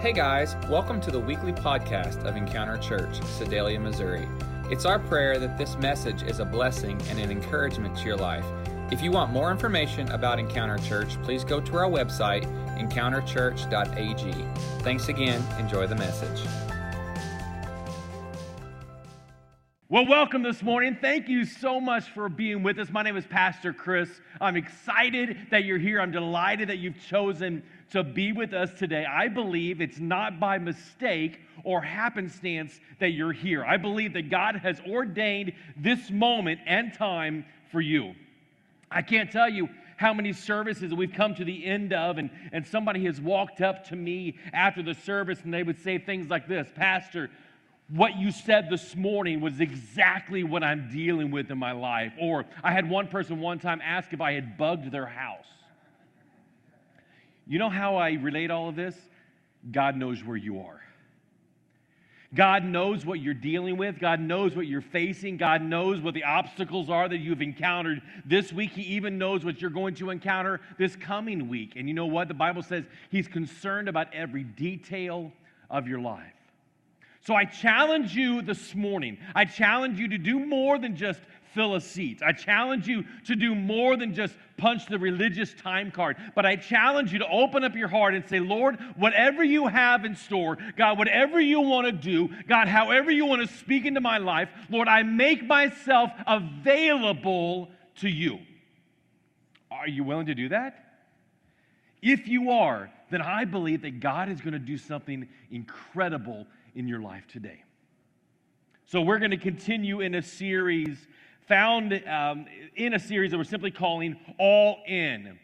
Hey guys, welcome to the weekly podcast of Encounter Church, Sedalia, Missouri. It's our prayer that this message is a blessing and an encouragement to your life. If you want more information about Encounter Church, please go to our website, encounterchurch.ag. Thanks again. Enjoy the message. Well, welcome this morning. Thank you so much for being with us. My name is Pastor Chris. I'm excited that you're here. I'm delighted that you've chosen to be with us today. I believe it's not by mistake or happenstance that you're here. I believe that God has ordained this moment and time for you. I can't tell you how many services we've come to the end of, and somebody has walked up to me after the service, and they would say things like this: Pastor, what you said this morning was exactly what I'm dealing with in my life. Or I had one person one time ask if I had bugged their house. You know how I relate all of this? God knows where you are. God knows what you're dealing with. God knows what you're facing. God knows what the obstacles are that you've encountered this week. He even knows what you're going to encounter this coming week. And you know what? The Bible says He's concerned about every detail of your life. So I challenge you this morning. I challenge you to do more than just fill a seat. I challenge you to do more than just punch the religious time card. But I challenge you to open up your heart and say, Lord, whatever you have in store, God, whatever you want to do, God, however you want to speak into my life, Lord, I make myself available to you. Are you willing to do that? If you are, then I believe that God is going to do something incredible in your life today. So we're going to continue in a series that we're simply calling All In.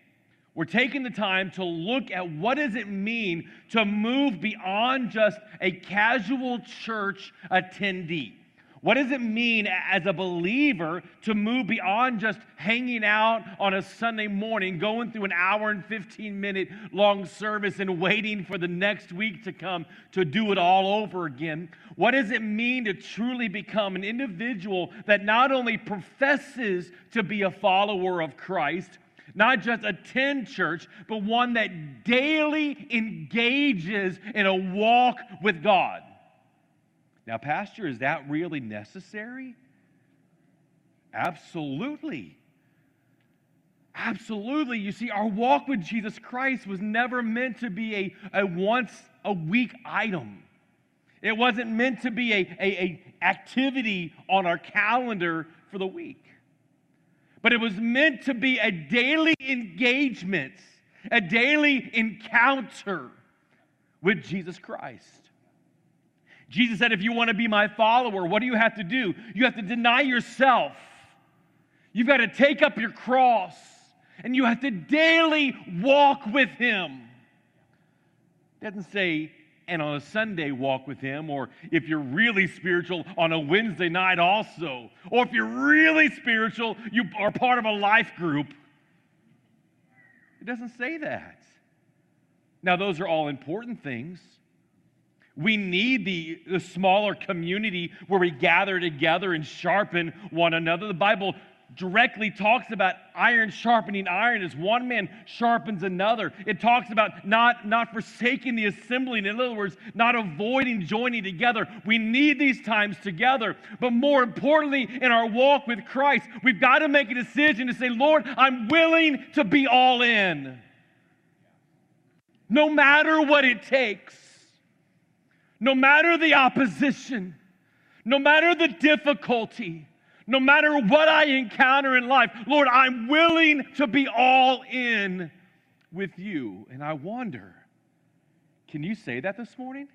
We're taking the time to look at what does it mean to move beyond just a casual church attendee. What does it mean as a believer to move beyond just hanging out on a Sunday morning, going through an hour and 15-minute long service and waiting for the next week to come to do it all over again? What does it mean to truly become an individual that not only professes to be a follower of Christ, not just attend church, but one that daily engages in a walk with God? Now, Pastor, is that really necessary? Absolutely. Absolutely. You see, our walk with Jesus Christ was never meant to be a once-a-week item. It wasn't meant to be an activity on our calendar for the week. But it was meant to be a daily engagement, a daily encounter with Jesus Christ. Jesus said, if you want to be my follower, what do you have to do? You have to deny yourself. You've got to take up your cross, and you have to daily walk with Him. It doesn't say, and on a Sunday walk with Him, or if you're really spiritual, on a Wednesday night also. Or if you're really spiritual, you are part of a life group. It doesn't say that. Now, those are all important things. We need the smaller community where we gather together and sharpen one another. The Bible directly talks about iron sharpening iron as one man sharpens another. It talks about not forsaking the assembling. In other words, not avoiding joining together. We need these times together. But more importantly, in our walk with Christ, we've got to make a decision to say, Lord, I'm willing to be all in. No matter what it takes. No matter the opposition, no matter the difficulty, no matter what I encounter in life, Lord, I'm willing to be all in with you. And I wonder, can you say that this morning?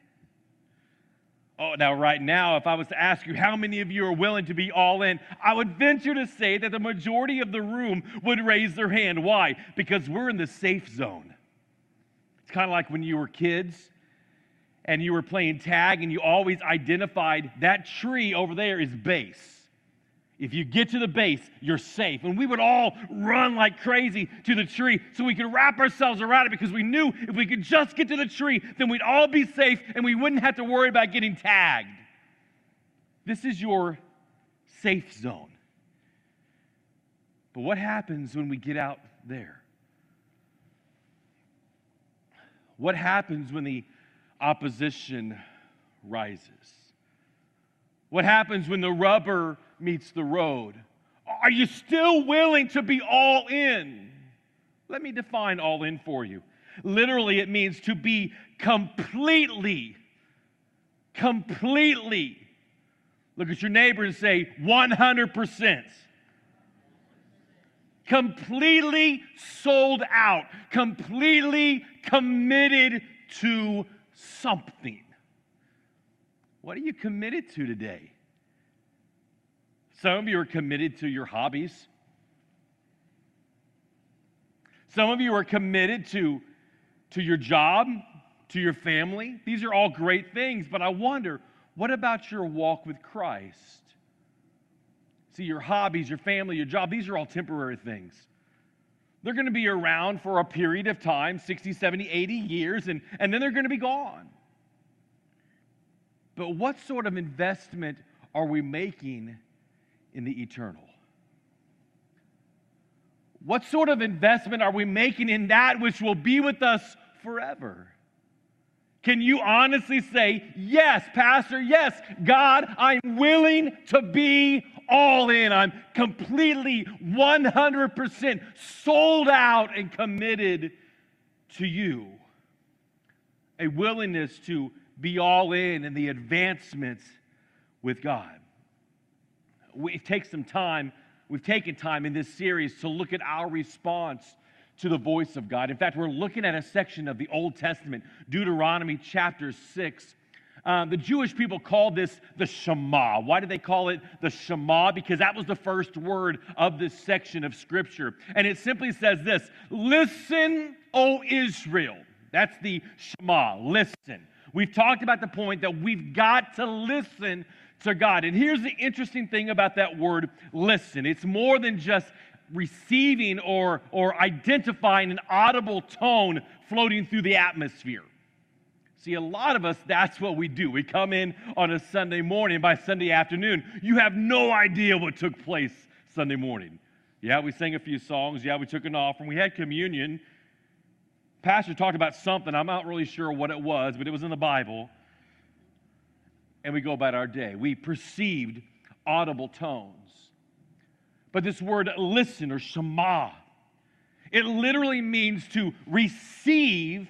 Oh, now right now, if I was to ask you how many of you are willing to be all in, I would venture to say that the majority of the room would raise their hand. Why? Because we're in the safe zone. It's kind of like when you were kids, and you were playing tag, and you always identified that tree over there is base. If you get to the base, you're safe. And we would all run like crazy to the tree so we could wrap ourselves around it, because we knew if we could just get to the tree, then we'd all be safe, and we wouldn't have to worry about getting tagged. This is your safe zone. But what happens when we get out there? What happens when the opposition rises. What happens when the rubber meets the road? Are you still willing to be all in? Let me define all in for you. Literally, it means to be completely. Look at your neighbor and say, 100%. Completely sold out, completely committed to something. What are you committed to today? Some of you are committed to your hobbies. Some of you are committed to your job, to your family. These are all great things, but I wonder, what about your walk with Christ? See, your hobbies, your family, your job, these are all temporary things. They're going to be around for a period of time, 60, 70, 80 years, and then they're going to be gone. But what sort of investment are we making in the eternal? What sort of investment are we making in that which will be with us forever? Can you honestly say, yes, Pastor, yes, God, I'm willing to be all in. I'm completely 100% sold out and committed to you. A willingness to be all in the advancements with God. We've taken time in this series to look at our response to the voice of God. In fact, we're looking at a section of the Old Testament, Deuteronomy chapter 6. The Jewish people called this the Shema. Why did they call it the Shema? Because that was the first word of this section of Scripture. And it simply says this, listen, O Israel. That's the Shema, listen. We've talked about the point that we've got to listen to God. And here's the interesting thing about that word, listen. It's more than just receiving or identifying an audible tone floating through the atmosphere. See, a lot of us, that's what we do. We come in on a Sunday morning. By Sunday afternoon, you have no idea what took place Sunday morning. Yeah, we sang a few songs. Yeah, we took an offering. We had communion. Pastor talked about something. I'm not really sure what it was, but it was in the Bible. And we go about our day. We perceived audible tones. But this word listen or Shema, it literally means to receive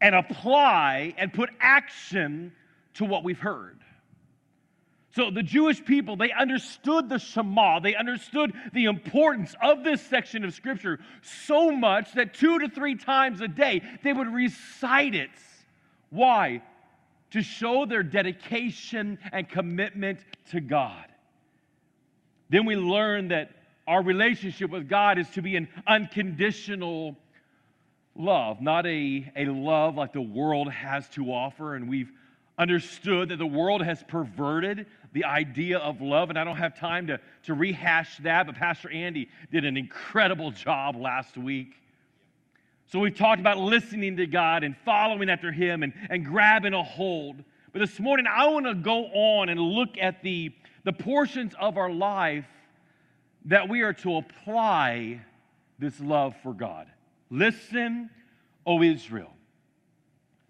and apply and put action to what we've heard. So the Jewish people, they understood the Shema. They understood the importance of this section of Scripture so much that 2 to 3 times a day they would recite it. Why? To show their dedication and commitment to God. Then we learn that our relationship with God is to be an unconditional love, not a love like the world has to offer. And we've understood that the world has perverted the idea of love. And I don't have time to rehash that, but Pastor Andy did an incredible job last week. So we've talked about listening to God and following after Him and grabbing a hold. But this morning, I want to go on and look at the portions of our life that we are to apply this love for God. Listen, O Israel.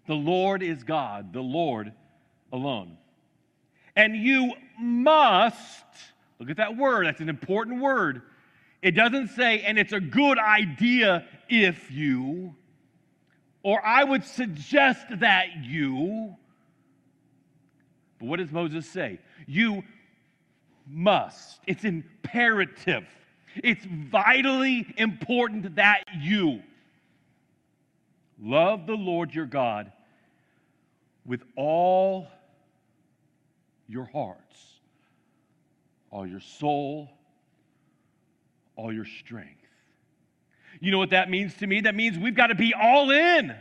The Lord is God, the Lord alone. And you must, look at that word, that's an important word. It doesn't say, and it's a good idea if you, or I would suggest that you. But what does Moses say? You must. It's imperative. It's vitally important that you love the Lord your God with all your hearts, all your soul, all your strength. You know what that means to me? That means we've got to be all in.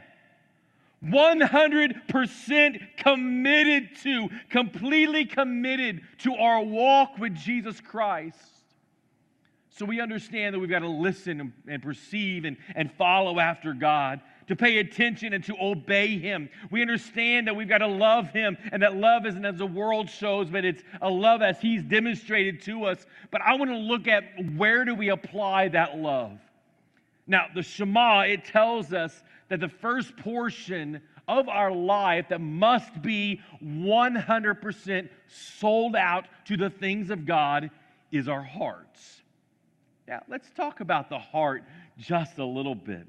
100% committed to, completely committed to our walk with Jesus Christ. So we understand that we've got to listen and perceive and follow after God, to pay attention and to obey Him. We understand that we've got to love Him, and that love isn't as the world shows, but it's a love as He's demonstrated to us. But I want to look at, where do we apply that love? Now, the Shema, it tells us that the first portion of our life that must be 100% sold out to the things of God is our hearts. Now, let's talk about the heart just a little bit.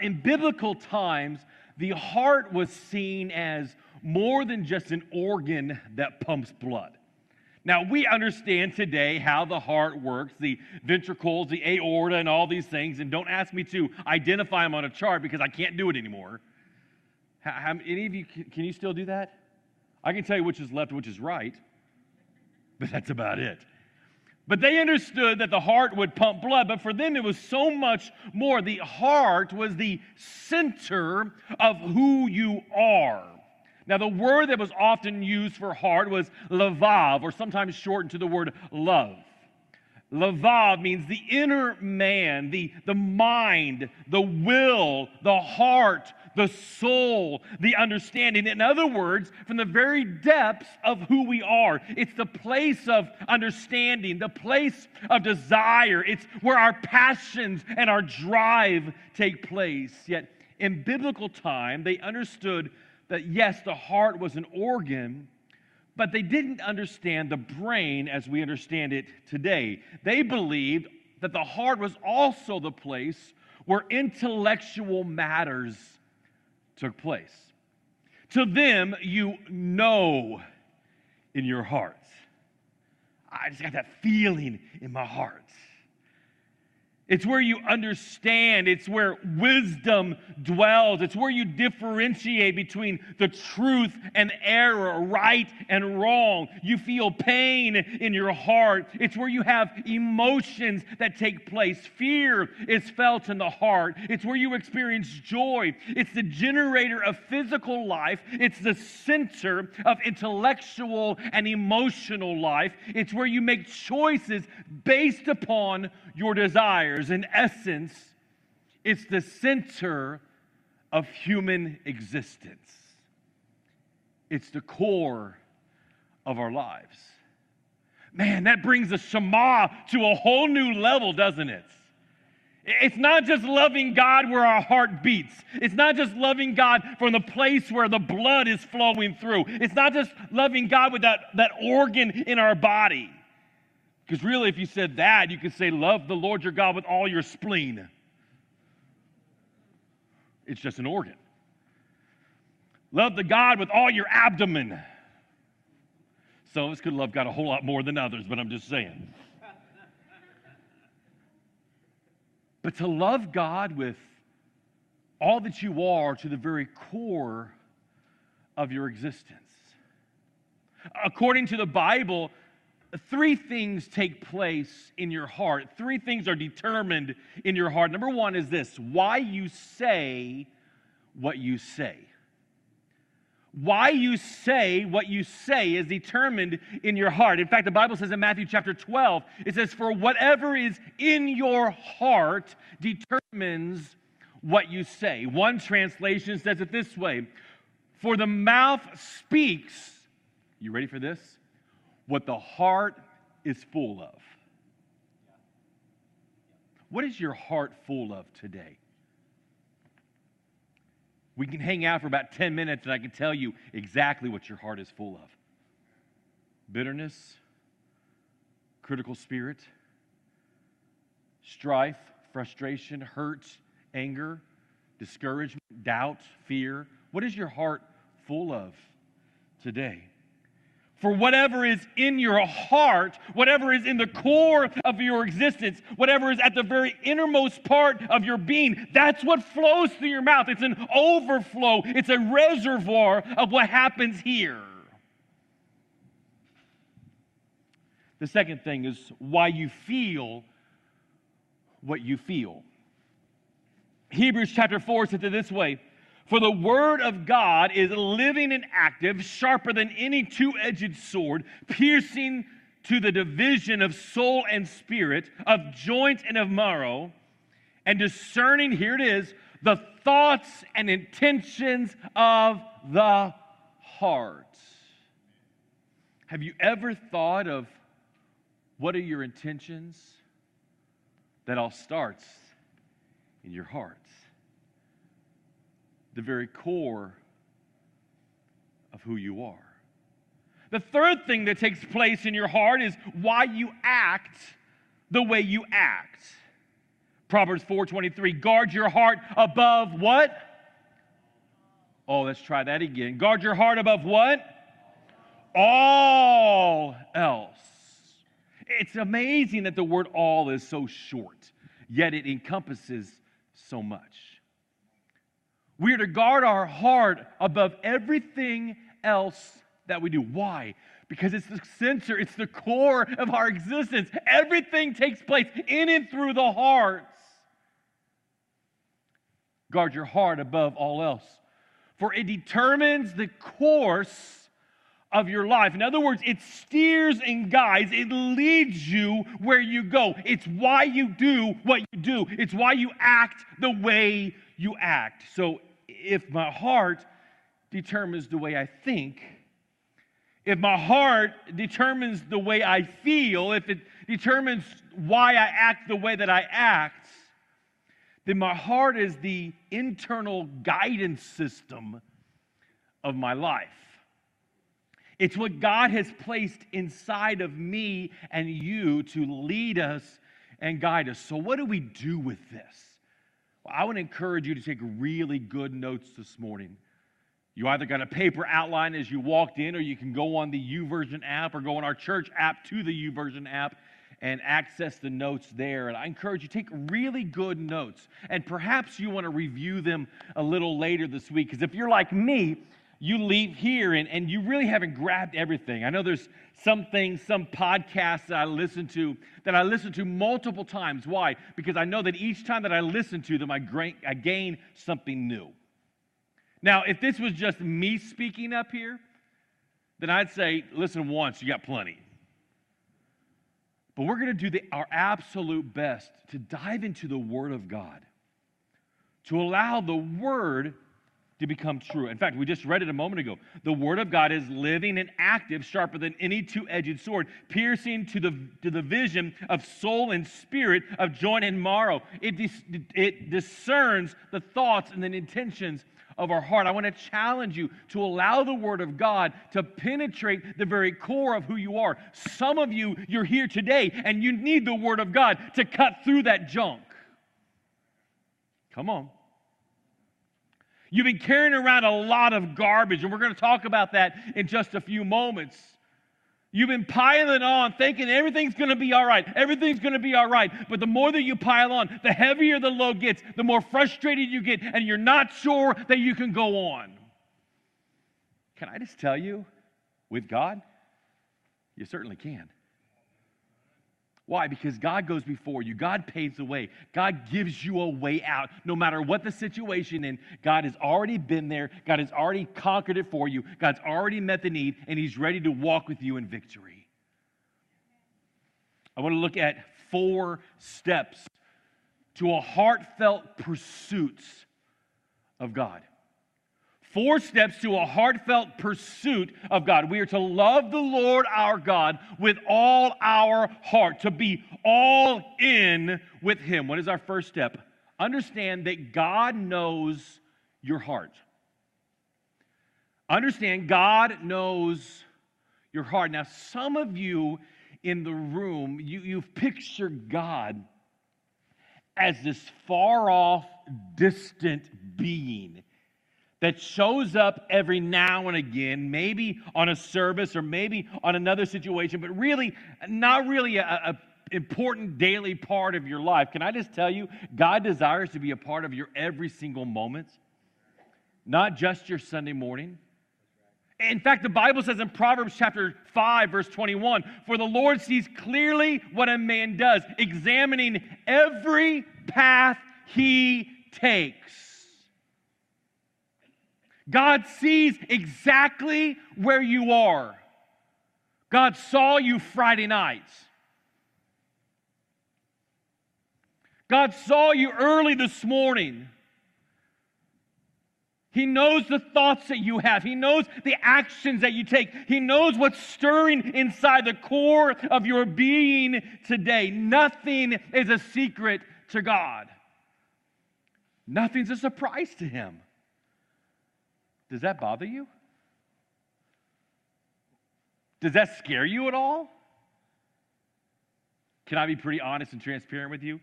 In biblical times, the heart was seen as more than just an organ that pumps blood. Now, we understand today how the heart works, the ventricles, the aorta, and all these things, and don't ask me to identify them on a chart because I can't do it anymore. How any of you, can you still do that? I can tell you which is left and which is right, but that's about it. But they understood that the heart would pump blood, but for them it was so much more. The heart was the center of who you are. Now, the word that was often used for heart was lavav, or sometimes shortened to the word love. Lavav means the inner man, the mind, the will, the heart, the soul, the understanding. In other words, from the very depths of who we are. It's the place of understanding, the place of desire. It's where our passions and our drive take place. Yet, in biblical time, they understood that yes, the heart was an organ, but they didn't understand the brain as we understand it today. They believed that the heart was also the place where intellectual matters took place. To them, you know in your hearts. I just got that feeling in my heart. It's where you understand. It's where wisdom dwells. It's where you differentiate between the truth and error, right and wrong. You feel pain in your heart. It's where you have emotions that take place. Fear is felt in the heart. It's where you experience joy. It's the generator of physical life. It's the center of intellectual and emotional life. It's where you make choices based upon your desires. In essence, it's the center of human existence. It's the core of our lives. Man, that brings the Shema to a whole new level, doesn't it? It's not just loving God where our heart beats. It's not just loving God from the place where the blood is flowing through. It's not just loving God with that organ in our body. Because really, if you said that, you could say, love the Lord your God with all your spleen. It's just an organ. Love the God with all your abdomen. Some of us could love God a whole lot more than others, but I'm just saying. But to love God with all that you are to the very core of your existence. According to the Bible, three things take place in your heart. Three things are determined in your heart. Number one is this: why you say what you say. Why you say what you say is determined in your heart. In fact, the Bible says in Matthew chapter 12, it says, "For whatever is in your heart determines what you say." One translation says it this way: "For the mouth speaks." You ready for this? What the heart is full of. What is your heart full of today? We can hang out for about 10 minutes and I can tell you exactly what your heart is full of. Bitterness, critical spirit, strife, frustration, hurt, anger, discouragement, doubt, fear. What is your heart full of today? For whatever is in your heart, whatever is in the core of your existence, whatever is at the very innermost part of your being, that's what flows through your mouth. It's an overflow. It's a reservoir of what happens here. The second thing is why you feel what you feel. Hebrews chapter 4 says it this way: "For the word of God is living and active, sharper than any two-edged sword, piercing to the division of soul and spirit, of joint and of marrow, and discerning," here it is, "the thoughts and intentions of the heart." Have you ever thought of what are your intentions? That all starts in your heart. the very core of who you are. The third thing that takes place in your heart is why you act the way you act. Proverbs 4:23, guard your heart above what? Oh, let's try that again. Guard your heart above what? All else. It's amazing that the word all is so short, yet it encompasses so much. We are to guard our heart above everything else that we do. Why? Because it's the center, it's the core of our existence. Everything takes place in and through the hearts. Guard your heart above all else, for it determines the course of your life. In other words, it steers and guides, it leads you where you go. It's why you do what you do. It's why you act the way you act. So if my heart determines the way I think, if my heart determines the way I feel, if it determines why I act the way that I act, then my heart is the internal guidance system of my life. It's what God has placed inside of me and you to lead us and guide us. So what do we do with this? Well, I want to encourage you to take really good notes this morning. You either got a paper outline as you walked in, or you can go on the YouVersion app or go on our church app to the YouVersion app and access the notes there. And I encourage you, take really good notes. And perhaps you want to review them a little later this week, because if you're like me, you leave here and you really haven't grabbed everything. I know there's some things, some podcasts that I listen to multiple times. Why? Because I know that each time that I listen to them, I gain something new. Now, if this was just me speaking up here, then I'd say, listen once, you got plenty. But we're going to do our absolute best to dive into the Word of God, to allow the Word to become true. In fact, we just read it a moment ago. The Word of God is living and active, sharper than any two-edged sword, piercing to the vision of soul and spirit, of joint and marrow. It discerns the thoughts and the intentions of our heart. I want to challenge you to allow the Word of God to penetrate the very core of who you are. Some of you, you're here today and you need the Word of God to cut through that junk. Come on. You've been carrying around a lot of garbage, and we're going to talk about that in just a few moments. You've been piling on, thinking everything's going to be all right. Everything's going to be all right. But the more that you pile on, the heavier the load gets, the more frustrated you get, and you're not sure that you can go on. Can I just tell you, with God, you certainly can. Why? Because God goes before you. God paves the way. God gives you a way out. No matter what the situation in, God has already been there. God has already conquered it for you. God's already met the need, and He's ready to walk with you in victory. I want to look at 4 steps to a heartfelt pursuit of God. 4 steps to a heartfelt pursuit of God. We are to love the Lord our God with all our heart, to be all in with Him. What is our first step? Understand that God knows your heart. Understand God knows your heart. Now, some of you in the room, you've pictured God as this far-off, distant being that shows up every now and again, maybe on a service or maybe on another situation, but really, not really an important daily part of your life. Can I just tell you, God desires to be a part of your every single moment, not just your Sunday morning. In fact, the Bible says in Proverbs chapter 5, verse 21, "For the Lord sees clearly what a man does, examining every path he takes." God sees exactly where you are. God saw you Friday nights. God saw you early this morning. He knows the thoughts that you have. He knows the actions that you take. He knows what's stirring inside the core of your being today. Nothing is a secret to God. Nothing's a surprise to Him. Does that bother you? Does that scare you at all? Can I be pretty honest and transparent with you?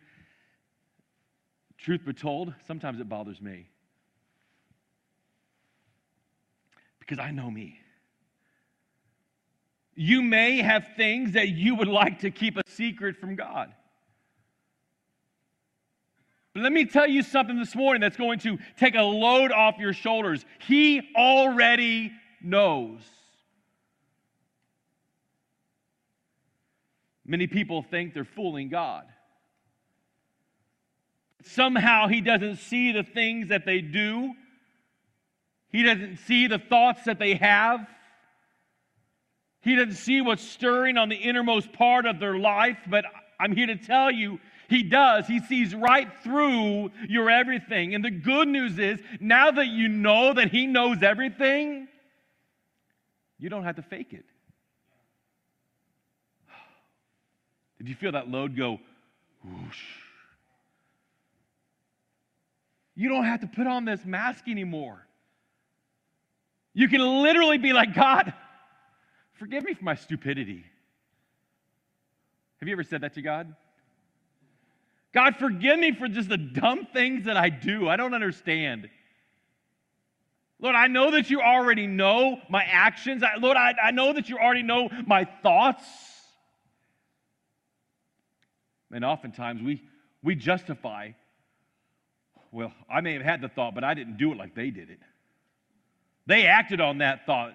Truth be told, sometimes it bothers me. Because I know me. You may have things that you would like to keep a secret from God. But let me tell you something this morning that's going to take a load off your shoulders. He already knows. Many people think they're fooling God. Somehow he doesn't see the things that they do. He doesn't see the thoughts that they have. He doesn't see what's stirring on the innermost part of their life, but I'm here to tell you, he does. He sees right through your everything. And the good news is, now that you know that he knows everything, you don't have to fake it. Did you feel that load go whoosh? You don't have to put on this mask anymore. You can literally be like, God, forgive me for my stupidity. Have you ever said that to God? God, forgive me for just the dumb things that I do. I don't understand. Lord, I know that you already know my actions. Lord, I know that you already know my thoughts. And oftentimes we justify, well, I may have had the thought, but I didn't do it like they did it. They acted on that thought.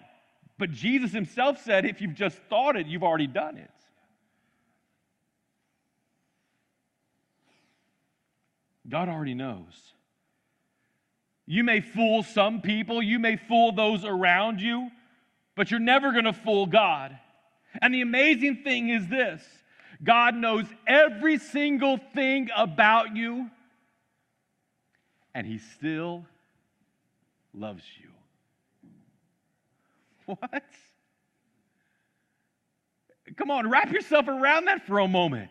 But Jesus himself said, if you've just thought it, you've already done it. God already knows. You may fool some people, you may fool those around you, but you're never going to fool God. And the amazing thing is this, God knows every single thing about you, and he still loves you. What? Come on, wrap yourself around that for a moment.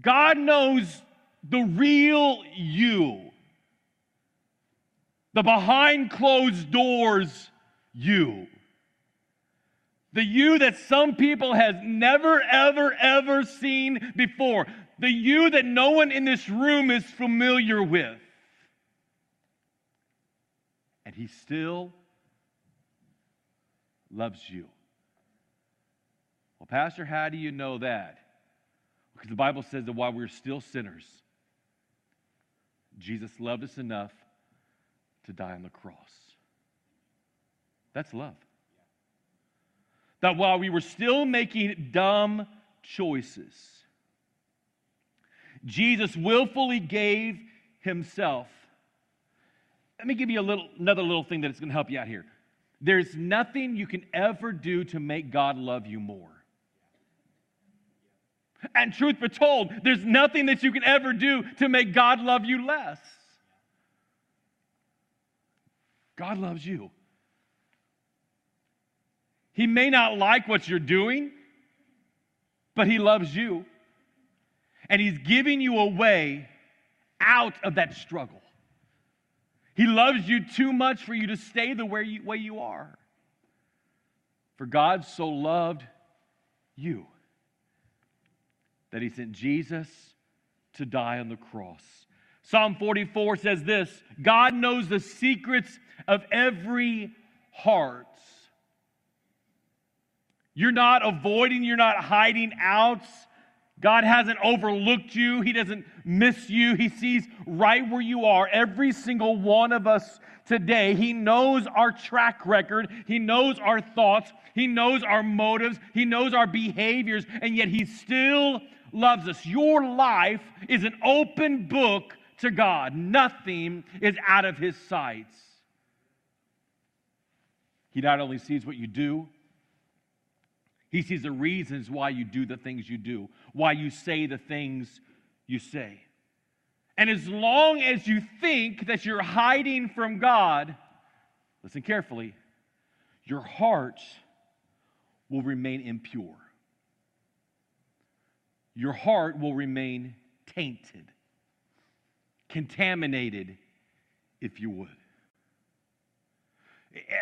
God knows the real you. The behind closed doors you. The you that some people has never, ever, ever seen before. The you that no one in this room is familiar with. And he still loves you. Well, Pastor, how do you know that? Because the Bible says that while we're still sinners, Jesus loved us enough to die on the cross. That's love. That while we were still making dumb choices, Jesus willfully gave himself. Let me give you another little thing that's going to help you out here. There's nothing you can ever do to make God love you more. And truth be told, there's nothing that you can ever do to make God love you less. God loves you. He may not like what you're doing, but he loves you. And he's giving you a way out of that struggle. He loves you too much for you to stay the way you are. For God so loved you that he sent Jesus to die on the cross. Psalm 44 says this, God knows the secrets of every heart. You're not avoiding, you're not hiding out. God hasn't overlooked you. He doesn't miss you. He sees right where you are, every single one of us today. He knows our track record. He knows our thoughts. He knows our motives. He knows our behaviors. And yet he still loves us. Your life is an open book to God. Nothing is out of his sight. He not only sees what you do, he sees the reasons why you do the things you do, why you say the things you say. And as long as you think that you're hiding from God, listen carefully, your heart will remain impure. Your heart will remain tainted, contaminated, if you would.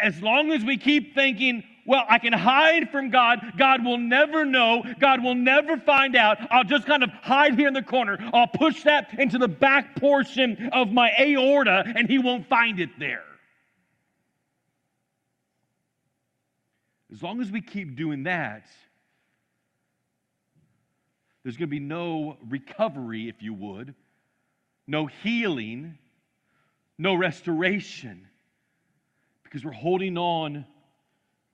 As long as we keep thinking, well, I can hide from God. God will never know. God will never find out. I'll just kind of hide here in the corner. I'll push that into the back portion of my aorta, and he won't find it there. As long as we keep doing that, there's going to be no recovery, if you would, no healing, no restoration, because we're holding on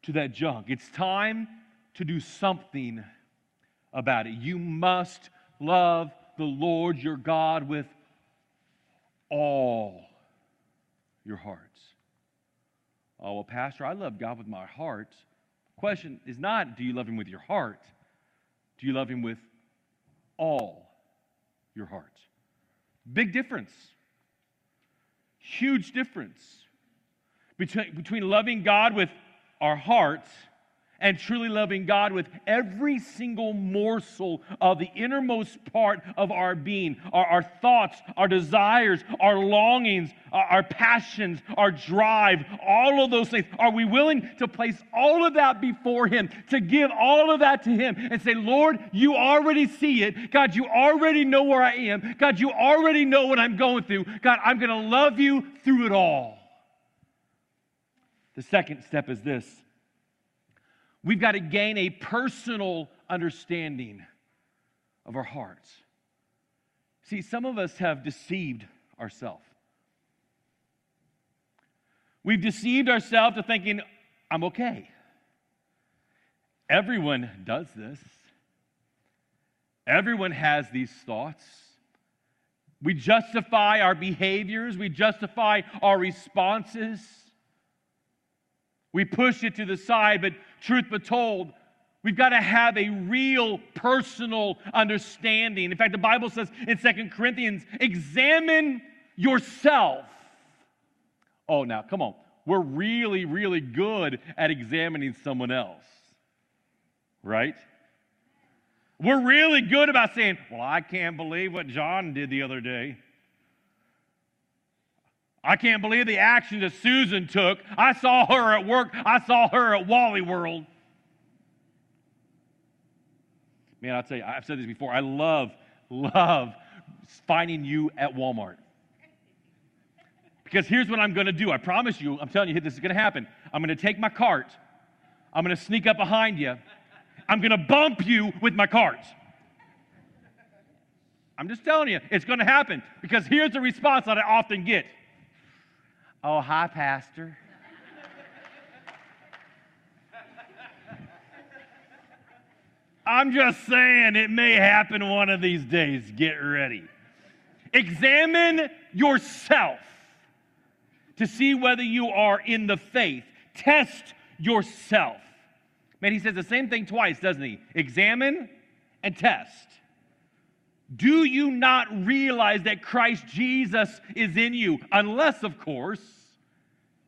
to that junk. It's time to do something about it. You must love the Lord your God with all your hearts. Oh, well, Pastor, I love God with my heart. The question is not, do you love him with your heart? Do you love him with all your heart? Big difference. Huge difference between loving God with our hearts and truly loving God with every single morsel of the innermost part of our being, our thoughts, our desires, our longings, our passions, our drive, all of those things. Are we willing to place all of that before him, to give all of that to him and say, Lord, you already see it. God, you already know where I am. God, you already know what I'm going through. God, I'm going to love you through it all. The second step is this. We've got to gain a personal understanding of our hearts. See, some of us have deceived ourselves. We've deceived ourselves to thinking, I'm okay. Everyone does this. Everyone has these thoughts. We justify our behaviors. We justify our responses. We push it to the side, but truth be told, we've got to have a real personal understanding. In fact, the Bible says in 2 Corinthians, examine yourself. Oh, now, come on. We're really, really good at examining someone else, right? We're really good about saying, well, I can't believe what John did the other day. I can't believe the action that Susan took. I saw her at work. I saw her at Wally World. Man, I'll tell you, I've said this before. I love finding you at Walmart. Because here's what I'm going to do. I promise you, I'm telling you, this is going to happen. I'm going to take my cart. I'm going to sneak up behind you. I'm going to bump you with my cart. I'm just telling you, it's going to happen. Because here's the response that I often get. Oh, hi, Pastor. I'm just saying it may happen one of these days. Get ready. Examine yourself to see whether you are in the faith. Test yourself. Man, he says the same thing twice, doesn't he? Examine and test. Do you not realize that Christ Jesus is in you? Unless, of course,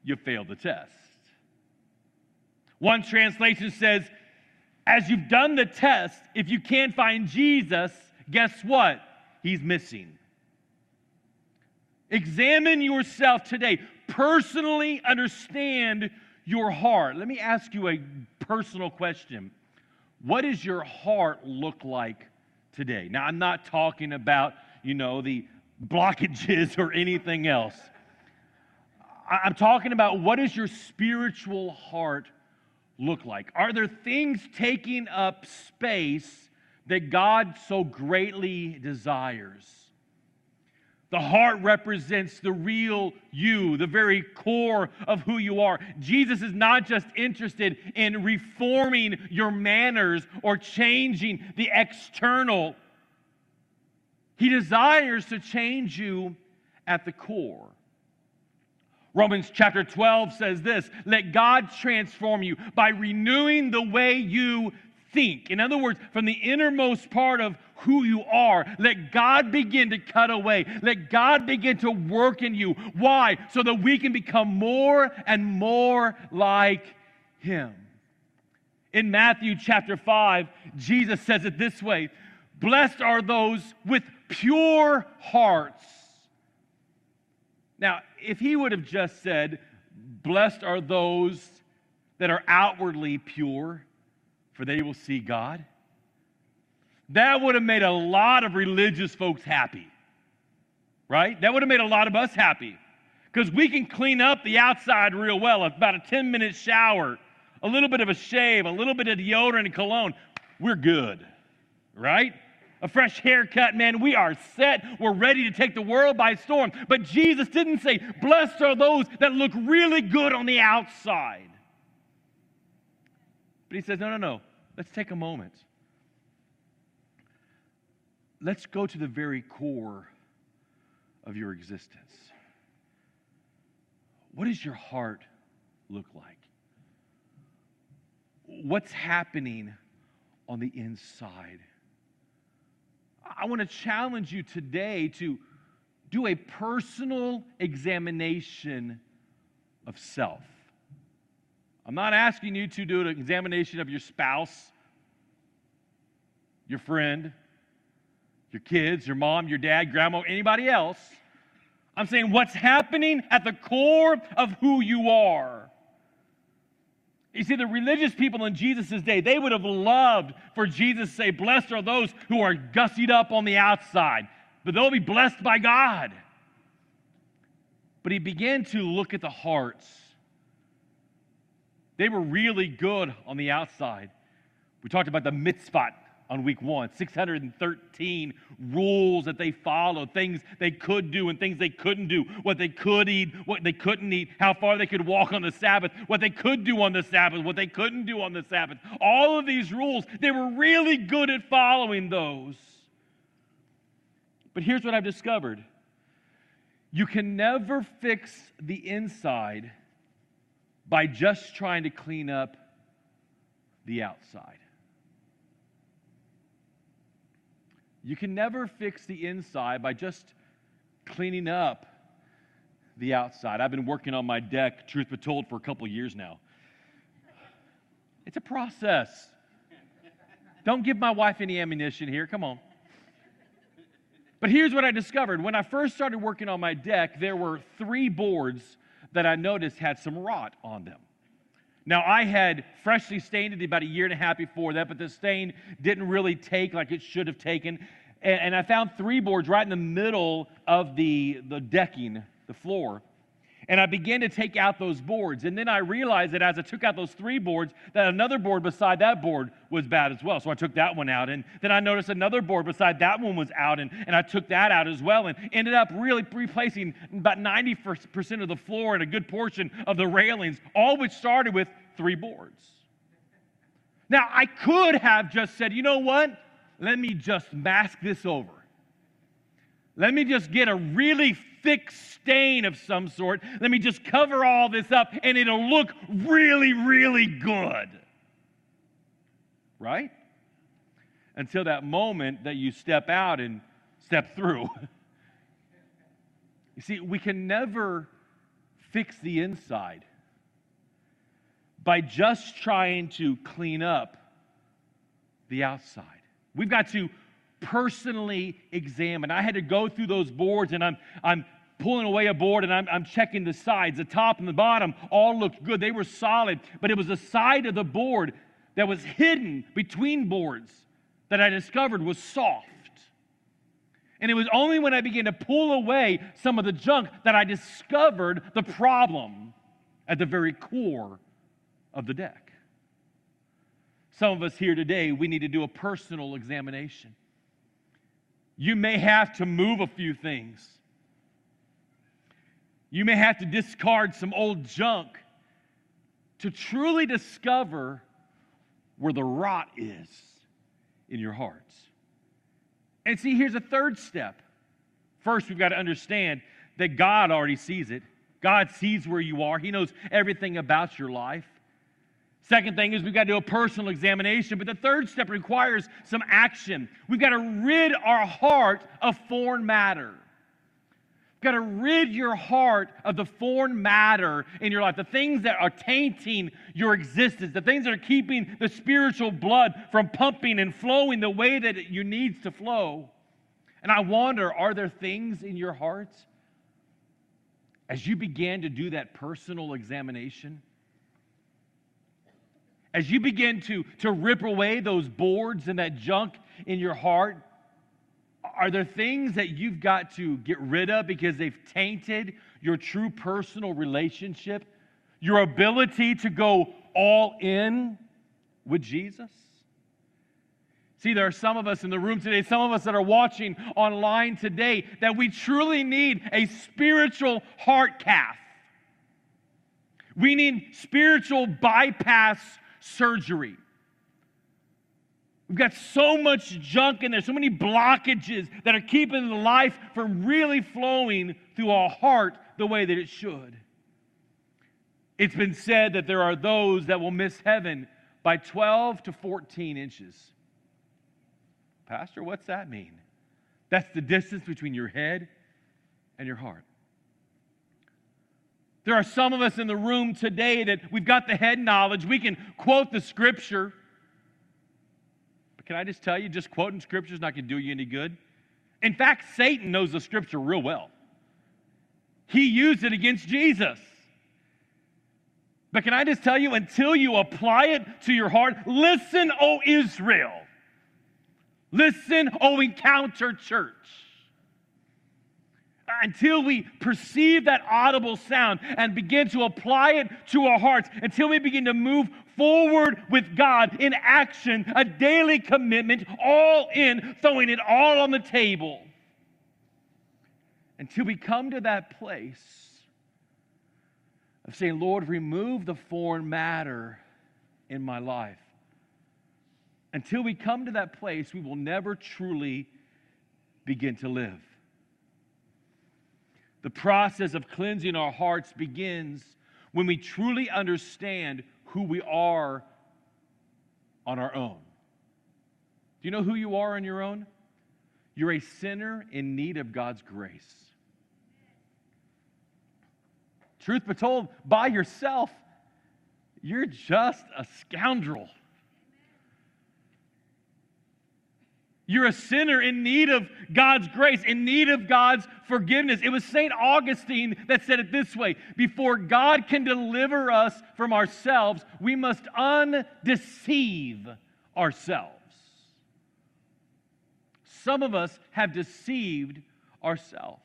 you fail the test. One translation says, as you've done the test, if you can't find Jesus, guess what? He's missing. Examine yourself today. Personally understand your heart. Let me ask you a personal question. What does your heart look like today? Now, I'm not talking about, the blockages or anything else. I'm talking about, what does your spiritual heart look like? Are there things taking up space that God so greatly desires? The heart represents the real you, the very core of who you are. Jesus is not just interested in reforming your manners or changing the external. He desires to change you at the core. Romans chapter 12 says this, let God transform you by renewing the way you think. In other words, from the innermost part of who you are, let God begin to cut away. Let God begin to work in you. Why? So that we can become more and more like him. In Matthew chapter 5, Jesus says it this way, blessed are those with pure hearts. Now, if he would have just said, blessed are those that are outwardly pure, for they will see God. That would have made a lot of religious folks happy, right? That would have made a lot of us happy, because we can clean up the outside real well. About a 10-minute shower, a little bit of a shave, a little bit of deodorant and cologne, we're good, right? A fresh haircut, man, we are set. We're ready to take the world by storm. But Jesus didn't say, blessed are those that look really good on the outside. But he says, no, let's take a moment. Let's go to the very core of your existence. What does your heart look like? What's happening on the inside? I want to challenge you today to do a personal examination of self. I'm not asking you to do an examination of your spouse, your friend, your kids, your mom, your dad, grandma, anybody else. I'm saying what's happening at the core of who you are. You see, the religious people in Jesus' day, they would have loved for Jesus to say, blessed are those who are gussied up on the outside, but they'll be blessed by God. But he began to look at the hearts. They were really good on the outside. We talked about the mitzvot on week one, 613 rules that they followed, things they could do and things they couldn't do, what they could eat, what they couldn't eat, how far they could walk on the Sabbath, what they could do on the Sabbath, what they couldn't do on the Sabbath. All of these rules, they were really good at following those. But here's what I've discovered. You can never fix the inside by just trying to clean up the outside. You can never fix the inside by just cleaning up the outside. I've been working on my deck, truth be told, for a couple years now. It's a process. Don't give my wife any ammunition here. Come on. But here's what I discovered. When I first started working on my deck, there were 3 boards that I noticed had some rot on them. Now, I had freshly stained it about a year and a half before that, but the stain didn't really take like it should have taken. And I found 3 boards right in the middle of the decking, the floor. And I began to take out those boards. And then I realized that as I took out those 3 boards, that another board beside that board was bad as well. So I took that one out. And then I noticed another board beside that one was out. And I took that out as well and ended up really replacing about 90% of the floor and a good portion of the railings, all which started with 3 boards. Now, I could have just said, you know what? Let me just mask this over. Let me just get a really thick stain of some sort. Let me just cover all this up, and it'll look really, really good. Right? Until that moment that you step out and step through. You see, we can never fix the inside by just trying to clean up the outside. We've got to personally examine. I had to go through those boards, and I'm pulling away a board, and I'm checking the sides. The top and the bottom all looked good. They were solid, but it was the side of the board that was hidden between boards that I discovered was soft. And it was only when I began to pull away some of the junk that I discovered the problem at the very core of the deck. Some of us here today, we need to do a personal examination. You may have to move a few things. You may have to discard some old junk to truly discover where the rot is in your hearts. And see, here's a third step. First, we've got to understand that God already sees it. God sees where you are. He knows everything about your life. Second thing is we've got to do a personal examination, but the third step requires some action. We've got to rid our heart of foreign matter. You've got to rid your heart of the foreign matter in your life, the things that are tainting your existence, the things that are keeping the spiritual blood from pumping and flowing the way that it needs to flow. And I wonder, are there things in your heart as you began to do that personal examination, as you begin to rip away those boards and that junk in your heart, are there things that you've got to get rid of because they've tainted your true personal relationship, your ability to go all in with Jesus? See, there are some of us in the room today, some of us that are watching online today, that we truly need a spiritual heart cath. We need spiritual bypass surgery. We've got so much junk in there, so many blockages that are keeping the life from really flowing through our heart the way that it should. It's been said that there are those that will miss heaven by 12 to 14 inches. Pastor, what's that mean? That's the distance between your head and your heart. There are some of us in the room today that we've got the head knowledge. We can quote the Scripture. But can I just tell you, just quoting Scripture is not going to do you any good. In fact, Satan knows the Scripture real well. He used it against Jesus. But can I just tell you, until you apply it to your heart, listen, O Israel. Listen, O Encounter Church. Until we perceive that audible sound and begin to apply it to our hearts, until we begin to move forward with God in action, a daily commitment, all in, throwing it all on the table. Until we come to that place of saying, Lord, remove the foreign matter in my life. Until we come to that place, we will never truly begin to live. The process of cleansing our hearts begins when we truly understand who we are on our own. Do you know who you are on your own? You're a sinner in need of God's grace. Truth be told, by yourself, you're just a scoundrel. You're a sinner in need of God's grace, in need of God's forgiveness. It was St. Augustine that said it this way: before God can deliver us from ourselves, we must undeceive ourselves. Some of us have deceived ourselves.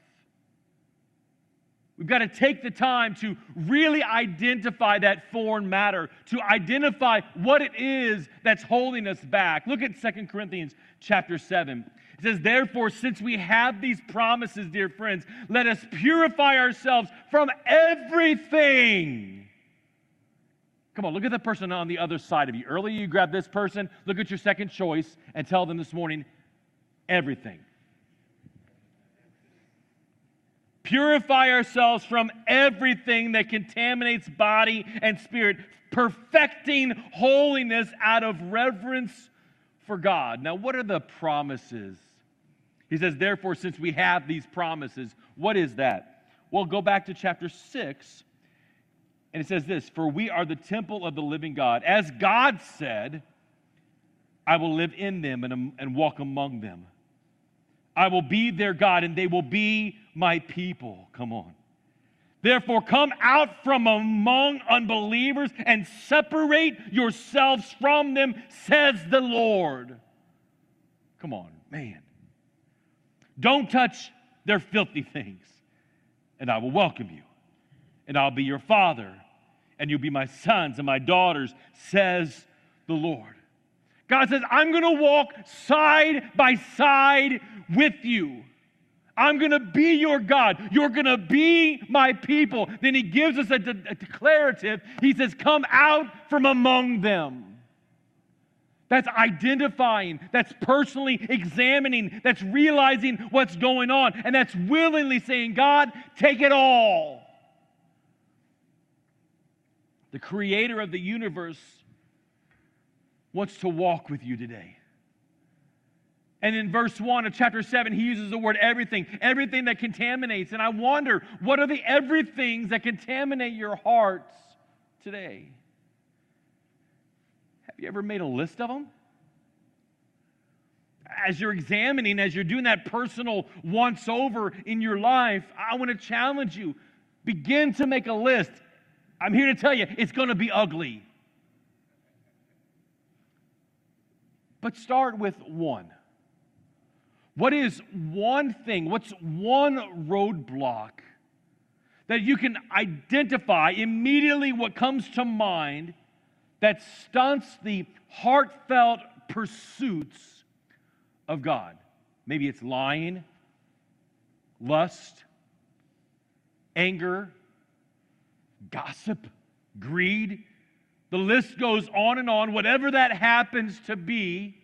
We've got to take the time to really identify that foreign matter, to identify what it is that's holding us back. Look at 2 Corinthians chapter 7. It says, therefore, since we have these promises, dear friends, let us purify ourselves from everything. Come on, look at the person on the other side of you. Earlier you grabbed this person, look at your second choice, and tell them this morning, everything. Purify ourselves from everything that contaminates body and spirit, perfecting holiness out of reverence for God. Now, what are the promises? He says, therefore, since we have these promises, what is that? Well, go back to chapter 6, and it says this, for we are the temple of the living God. As God said, I will live in them and walk among them. I will be their God, and they will be my people. Come on. Therefore, come out from among unbelievers and separate yourselves from them, says the Lord. Come on, man. Don't touch their filthy things, and I will welcome you, and I'll be your father, and you'll be my sons and my daughters, says the Lord. God says, I'm going to walk side by side with you. I'm going to be your God. You're going to be my people. Then he gives us a declarative. He says, come out from among them. That's identifying. That's personally examining. That's realizing what's going on. And that's willingly saying, God, take it all. The creator of the universe wants to walk with you today. And in verse 1 of chapter 7, he uses the word everything, everything that contaminates. And I wonder, what are the everythings that contaminate your hearts today? Have you ever made a list of them? As you're examining, as you're doing that personal once-over in your life, I want to challenge you. Begin to make a list. I'm here to tell you, it's going to be ugly. But start with one. What is one thing, what's one roadblock that you can identify immediately what comes to mind that stunts the heartfelt pursuits of God? Maybe it's lying, lust, anger, gossip, greed. The list goes on and on. Whatever that happens to be,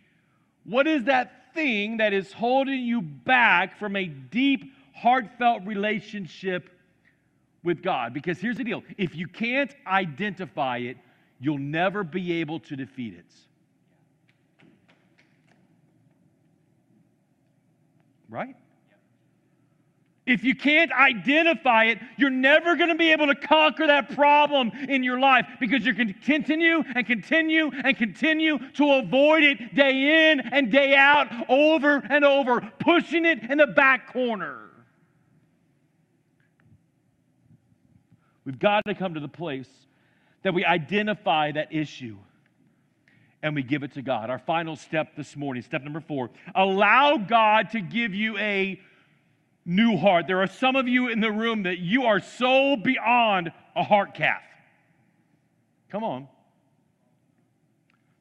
what is that thing that is holding you back from a deep, heartfelt relationship with God? Because here's the deal. If you can't identify it, you'll never be able to defeat it. Right? If you can't identify it, you're never going to be able to conquer that problem in your life because you're going to continue and continue and continue to avoid it day in and day out, over and over, pushing it in the back corner. We've got to come to the place that we identify that issue and we give it to God. Our final step this morning, step number 4, allow God to give you a new heart. There are some of you in the room that you are so beyond a heart calf. Come on.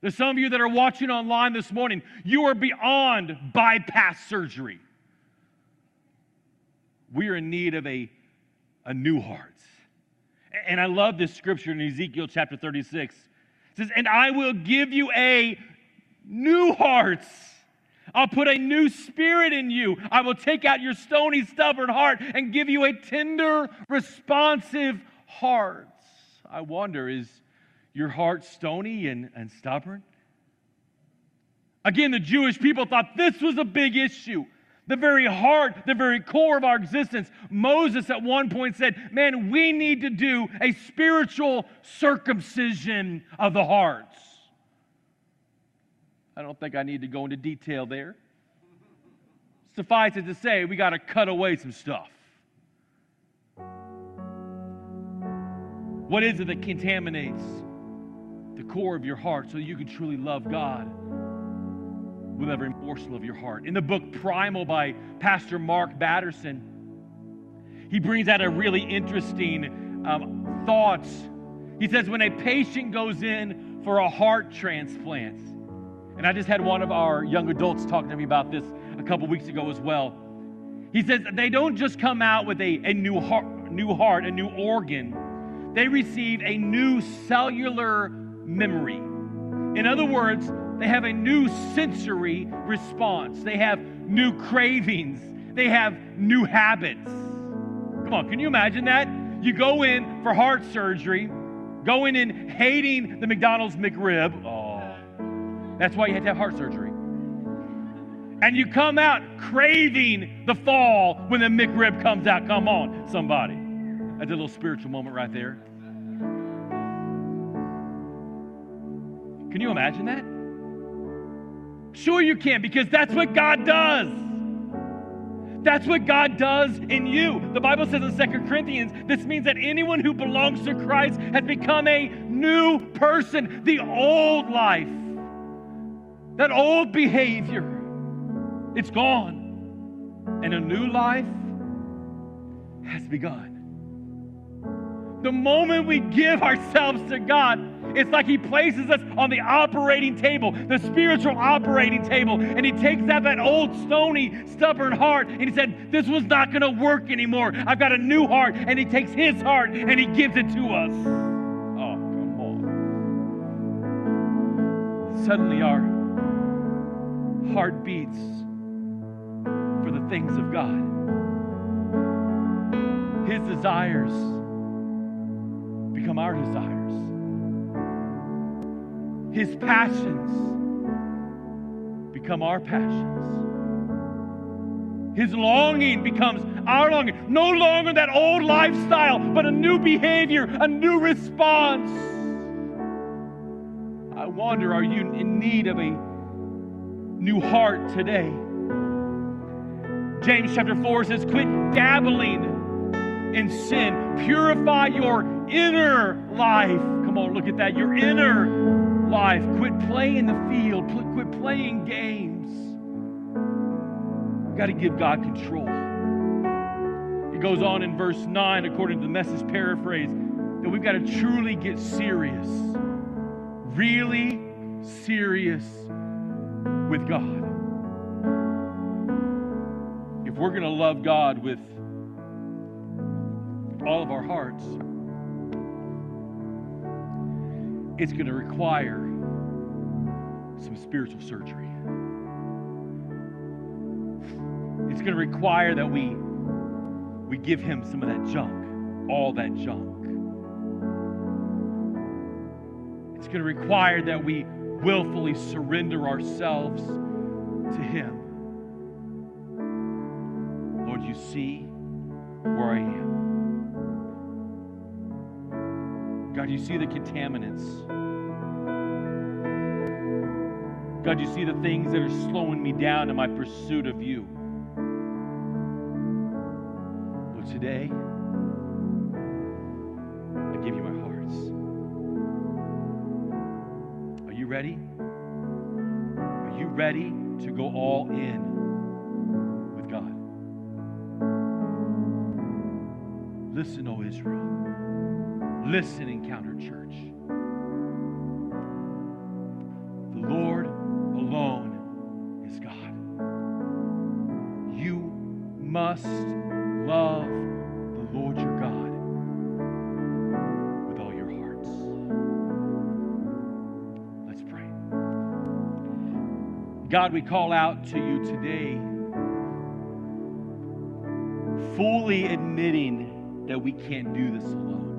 There's some of you that are watching online this morning. You are beyond bypass surgery. We are in need of a new heart. And I love this scripture in Ezekiel chapter 36. It says, "And I will give you a new heart. I'll put a new spirit in you. I will take out your stony, stubborn heart and give you a tender, responsive heart." I wonder, is your heart stony and stubborn? Again, the Jewish people thought this was a big issue. The very heart, the very core of our existence. Moses at one point said, man, we need to do a spiritual circumcision of the hearts. I don't think I need to go into detail there. Suffice it to say, we got to cut away some stuff. What is it that contaminates the core of your heart so that you can truly love God with every morsel of your heart? In the book Primal by Pastor Mark Batterson, he brings out a really interesting thoughts. He says, when a patient goes in for a heart transplant, and I just had one of our young adults talking to me about this a couple weeks ago as well. He says they don't just come out with a new heart, a new organ. They receive a new cellular memory. In other words, they have a new sensory response. They have new cravings. They have new habits. Come on, can you imagine that? You go in for heart surgery, going in hating the McDonald's McRib. Oh, that's why you had to have heart surgery. And you come out craving the fall when the McRib comes out. Come on, somebody. That's a little spiritual moment right there. Can you imagine that? Sure you can, because that's what God does. That's what God does in you. The Bible says in 2 Corinthians, this means that anyone who belongs to Christ has become a new person. The old life, that old behavior, it's gone. And a new life has begun. The moment we give ourselves to God, it's like He places us on the operating table, the spiritual operating table, and He takes out that old, stony, stubborn heart, and He said, this was not going to work anymore. I've got a new heart, and He takes His heart, and He gives it to us. Oh, come on. Suddenly our heart beats for the things of God. His desires become our desires. His passions become our passions. His longing becomes our longing. No longer that old lifestyle, but a new behavior, a new response. I wonder, are you in need of a new heart today? James chapter 4 says, quit dabbling and sin. Purify your inner life. Come on, look at that. Your inner life. Quit playing the field. Quit playing games. You've got to give God control. It goes on in verse 9, according to the Message paraphrase, that we've got to truly get serious. Really serious with God. If we're going to love God with all of our hearts, it's going to require some spiritual surgery. It's going to require that we give him some of that junk, all that junk. It's going to require that we willfully surrender ourselves to him. Lord, you see where I am. God, you see the contaminants. God, you see the things that are slowing me down in my pursuit of you. Lord, today, I give you my hearts. Ready? Are you ready to go all in with God? Listen, O Israel. Listen, Encounter Church. The Lord alone is God. You must love the Lord your God. God, we call out to you today, fully admitting that we can't do this alone.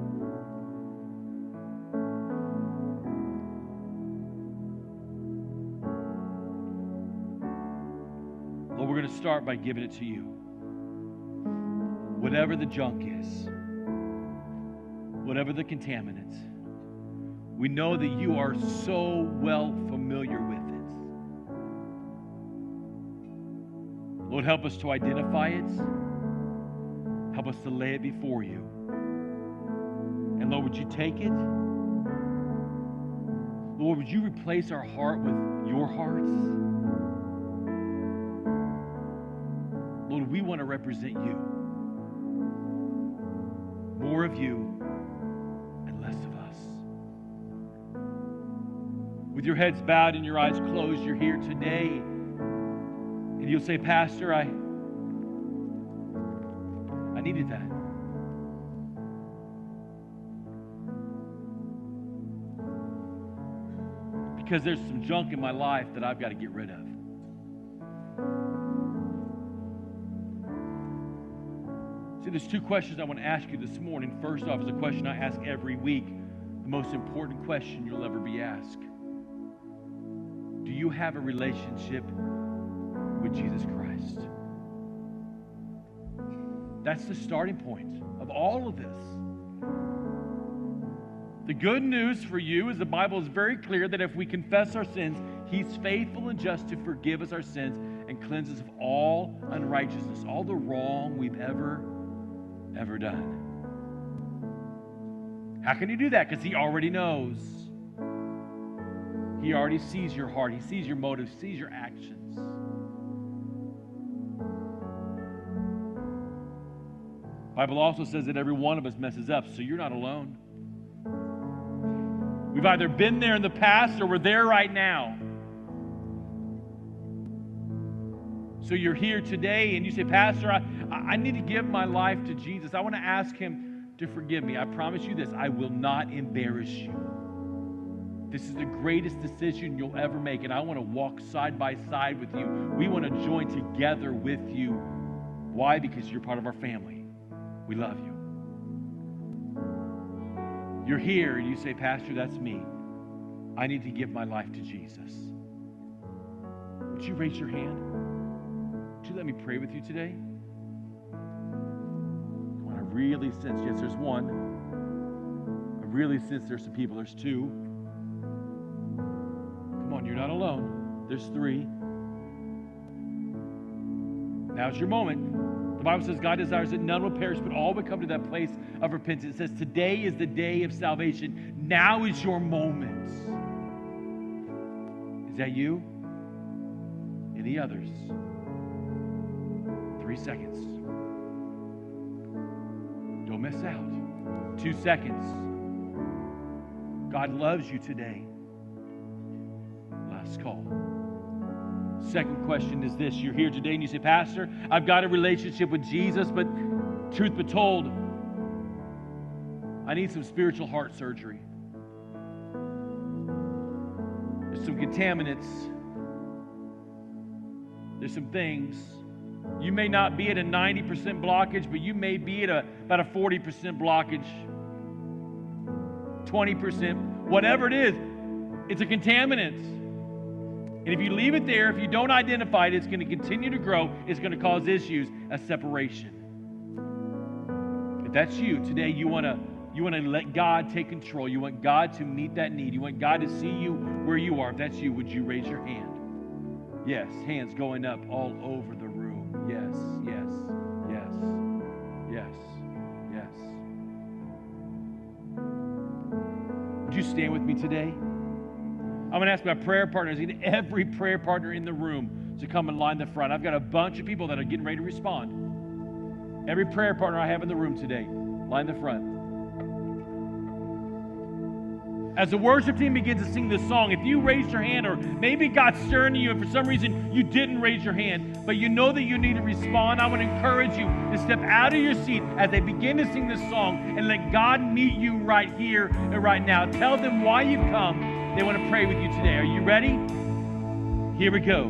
Lord, we're going to start by giving it to you. Whatever the junk is, whatever the contaminants, we know that you are so well familiar with. Lord, help us to identify it. Help us to lay it before you. And Lord, would you take it? Lord, would you replace our heart with your heart? Lord, we want to represent you. More of you and less of us. With your heads bowed and your eyes closed, you're here today. And you'll say, Pastor, I needed that. Because there's some junk in my life that I've got to get rid of. See, there's two questions I want to ask you this morning. First off is a question I ask every week, the most important question you'll ever be asked. Do you have a relationship with Jesus Christ? That's the starting point of all of this. The good news for you is the Bible is very clear that if we confess our sins, he's faithful and just to forgive us our sins and cleanse us of all unrighteousness, all the wrong we've ever done. How can he do that? Because he already knows. He already sees your heart. He sees your motives. He sees your actions. The Bible also says that every one of us messes up, so you're not alone. We've either been there in the past or we're there right now. So you're here today and you say, Pastor, I need to give my life to Jesus. I want to ask him to forgive me. I promise you this, I will not embarrass you. This is the greatest decision you'll ever make, and I want to walk side by side with you. We want to join together with you. Why? Because you're part of our family. We love you. You're here and you say, Pastor, that's me. I need to give my life to Jesus. Would you raise your hand? Would you let me pray with you today? Come on, I really sense, yes, there's one. I really sense there's some people, there's two. Come on, you're not alone. There's three. Now's your moment. The Bible says God desires that none will perish, but all will come to that place of repentance. It says today is the day of salvation. Now is your moment. Is that you? Any others? 3 seconds. Don't miss out. 2 seconds. God loves you today. Last call. Second question is this. You're here today and you say, Pastor, I've got a relationship with Jesus, but truth be told, I need some spiritual heart surgery. There's some contaminants. There's some things. You may not be at a 90% blockage, but you may be at about a 40% blockage, 20%, whatever it is, it's a contaminant. And if you leave it there, if you don't identify it, it's going to continue to grow. It's going to cause issues, a separation. If that's you today, you want to let God take control. You want God to meet that need. You want God to see you where you are. If that's you, would you raise your hand? Yes, hands going up all over the room. Yes, yes, yes, yes, yes. Would you stand with me today? I'm going to ask my prayer partners, every prayer partner in the room, to come and line the front. I've got a bunch of people that are getting ready to respond. Every prayer partner I have in the room today, line the front. As the worship team begins to sing this song, if you raised your hand, or maybe God's stirring to you and for some reason you didn't raise your hand, but you know that you need to respond, I would encourage you to step out of your seat as they begin to sing this song and let God meet you right here and right now. Tell them why you've come. They want to pray with you today. Are you ready? Here we go.